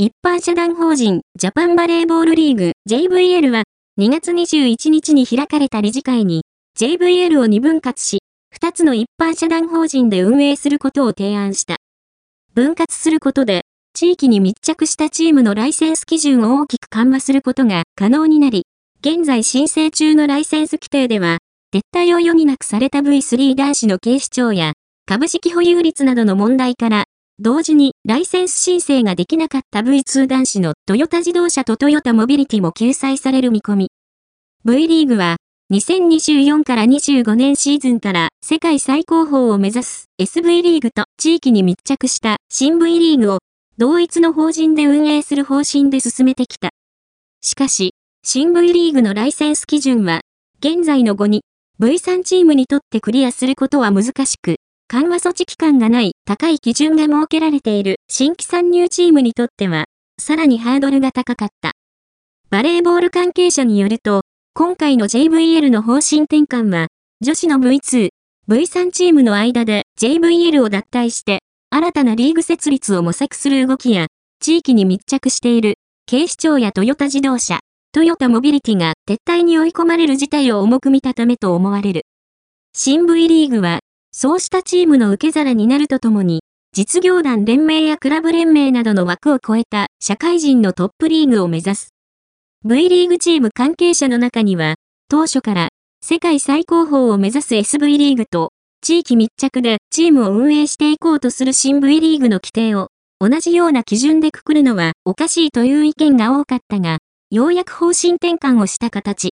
一般社団法人ジャパンバレーボールリーグ JVL は2月21日に開かれた理事会に JVL を2分割し2つの一般社団法人で運営することを提案した。分割することで地域に密着したチームのライセンス基準を大きく緩和することが可能になり、現在申請中のライセンス規定では撤退を余儀なくされた V3 男子の警視庁や株式保有率などの問題から同時にライセンス申請ができなかった V2 男子のトヨタ自動車とトヨタモビリティも救済される見込み。V リーグは2024から25年シーズンから世界最高峰を目指す SV リーグと地域に密着した新 V リーグを同一の法人で運営する方針で進めてきた。しかし、新 V リーグのライセンス基準は現在の5に V3 チームにとってクリアすることは難しく、緩和措置期間がない高い基準が設けられている新規参入チームにとっては、さらにハードルが高かった。バレーボール関係者によると、今回の JVL の方針転換は、女子の V2、V3 チームの間で JVL を脱退して、新たなリーグ設立を模索する動きや、地域に密着している警視庁やトヨタ自動車、トヨタモビリティが撤退に追い込まれる事態を重く見たためと思われる。新 V リーグは、そうしたチームの受け皿になるとともに、実業団連盟やクラブ連盟などの枠を超えた社会人のトップリーグを目指す。V リーグチーム関係者の中には、当初から世界最高峰を目指す SV リーグと、地域密着でチームを運営していこうとする新 V リーグの規定を、同じような基準でくくるのはおかしいという意見が多かったが、ようやく方針転換をした形。